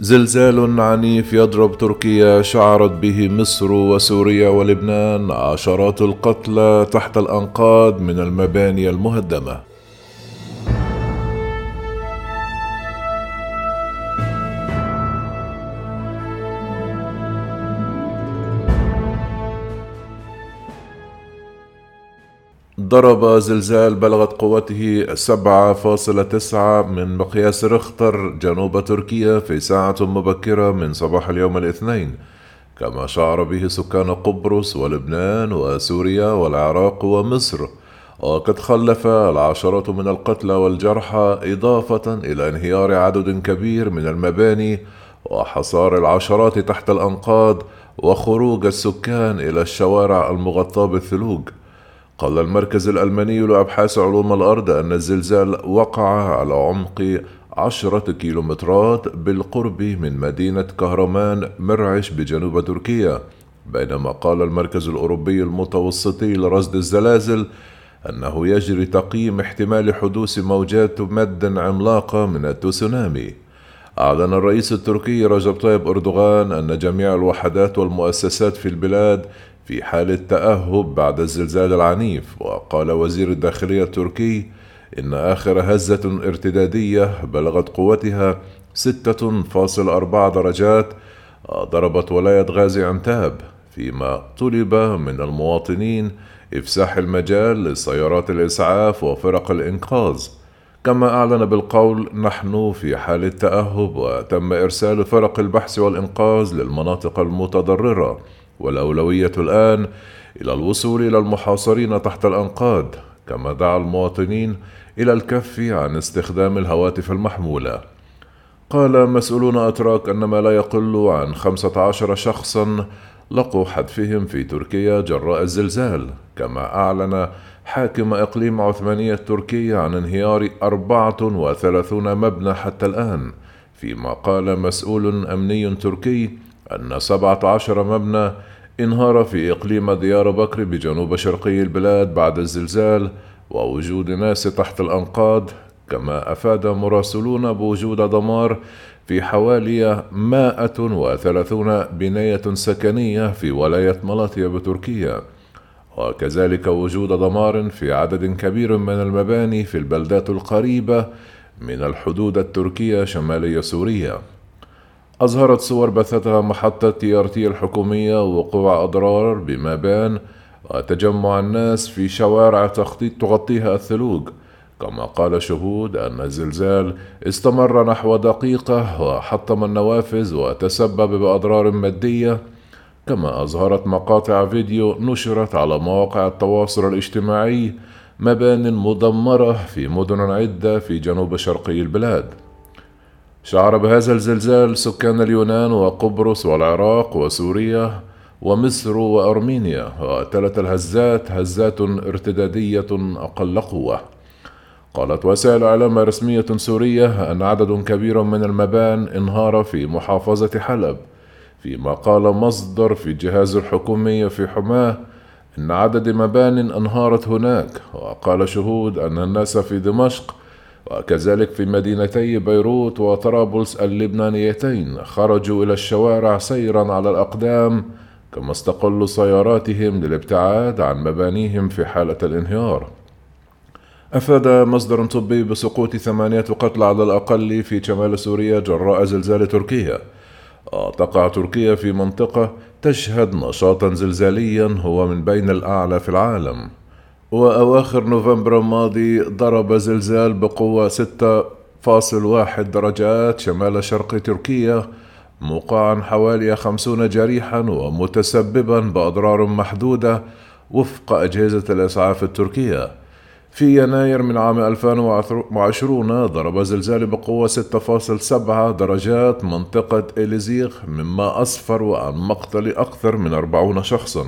زلزال عنيف يضرب تركيا شعرت به مصر وسوريا ولبنان، عشرات القتلى تحت الأنقاض من المباني المهدمة. ضرب زلزال بلغت قوته 7.9 من مقياس ريختر جنوب تركيا في ساعة مبكرة من صباح اليوم الاثنين، كما شعر به سكان قبرص ولبنان وسوريا والعراق ومصر، وقد خلف العشرات من القتلى والجرحى، إضافة إلى انهيار عدد كبير من المباني وحصار العشرات تحت الأنقاض وخروج السكان إلى الشوارع المغطاة بالثلوج. قال المركز الألماني لأبحاث علوم الأرض أن الزلزال وقع على عمق 10 كيلومترات بالقرب من مدينة كهرمان مرعش بجنوب تركيا، بينما قال المركز الأوروبي المتوسطي لرصد الزلازل أنه يجري تقييم احتمال حدوث موجات مد عملاقة من التسونامي. أعلن الرئيس التركي رجب طيب أردوغان أن جميع الوحدات والمؤسسات في البلاد في حال التأهب بعد الزلزال العنيف. وقال وزير الداخلية التركي إن آخر هزة ارتدادية بلغت قوتها 6.4 درجات ضربت ولاية غازي عنتاب، فيما طلب من المواطنين إفساح المجال لسيارات الإسعاف وفرق الإنقاذ. كما أعلن بالقول نحن في حال التأهب، وتم إرسال فرق البحث والإنقاذ للمناطق المتضررة، والأولوية الآن إلى الوصول إلى المحاصرين تحت الأنقاض. كما دعا المواطنين إلى الكف عن استخدام الهواتف المحمولة. قال مسؤولون أتراك أن ما لا يقل عن 15 شخصا لقوا حتفهم في تركيا جراء الزلزال. كما أعلن حاكم إقليم عثمانية تركيا عن انهيار 34 مبنى حتى الآن، فيما قال مسؤول أمني تركي أن 17 مبنى انهار في إقليم ديار بكر بجنوب شرقي البلاد بعد الزلزال ووجود ناس تحت الأنقاض. كما أفاد مراسلون بوجود دمار في حوالي 130 بناية سكنية في ولاية ملاطيا بتركيا، وكذلك وجود دمار في عدد كبير من المباني في البلدات القريبة من الحدود التركية شمالية سوريا. أظهرت صور بثتها محطة تي آر تي الحكومية وقوع أضرار بما بان وتجمع الناس في شوارع تغطيها الثلوج. كما قال شهود أن الزلزال استمر نحو دقيقة وحطم النوافذ وتسبب بأضرار مادية. كما أظهرت مقاطع فيديو نشرت على مواقع التواصل الاجتماعي مبان مدمرة في مدن عدة في جنوب شرقي البلاد. شعر بهذا الزلزال سكان اليونان وقبرص والعراق وسوريا ومصر وأرمينيا، وتلت الهزات هزات ارتدادية أقل قوة. قالت وسائل إعلام رسمية سورية أن عدد كبير من المبان انهار في محافظة حلب، فيما قال مصدر في الجهاز الحكومي في حماه أن عدد مبان انهارت هناك. وقال شهود أن الناس في دمشق وكذلك في مدينتي بيروت وطرابلس اللبنانيتين خرجوا إلى الشوارع سيرا على الأقدام، كما استقلوا سياراتهم للابتعاد عن مبانيهم في حالة الانهيار. أفاد مصدر طبي بسقوط 8 قتلى على الأقل في شمال سوريا جراء زلزال تركيا. تقع تركيا في منطقة تشهد نشاطا زلزاليا هو من بين الأعلى في العالم. وأواخر نوفمبر الماضي ضرب زلزال بقوة 6.1 درجات شمال شرق تركيا، موقعا حوالي 50 جريحا ومتسببا بأضرار محدودة وفق أجهزة الإسعاف التركية. في يناير من عام 2020 ضرب زلزال بقوة 6.7 درجات منطقة اليزيغ، مما أسفر عن مقتل أكثر من 40 شخصا.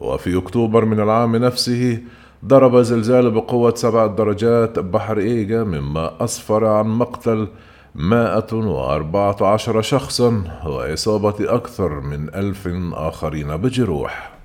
وفي أكتوبر من العام نفسه ضرب زلزال بقوة 7 درجات بحر إيجا، مما أسفر عن مقتل 114 شخصا وإصابة أكثر من 1000 آخرين بجروح.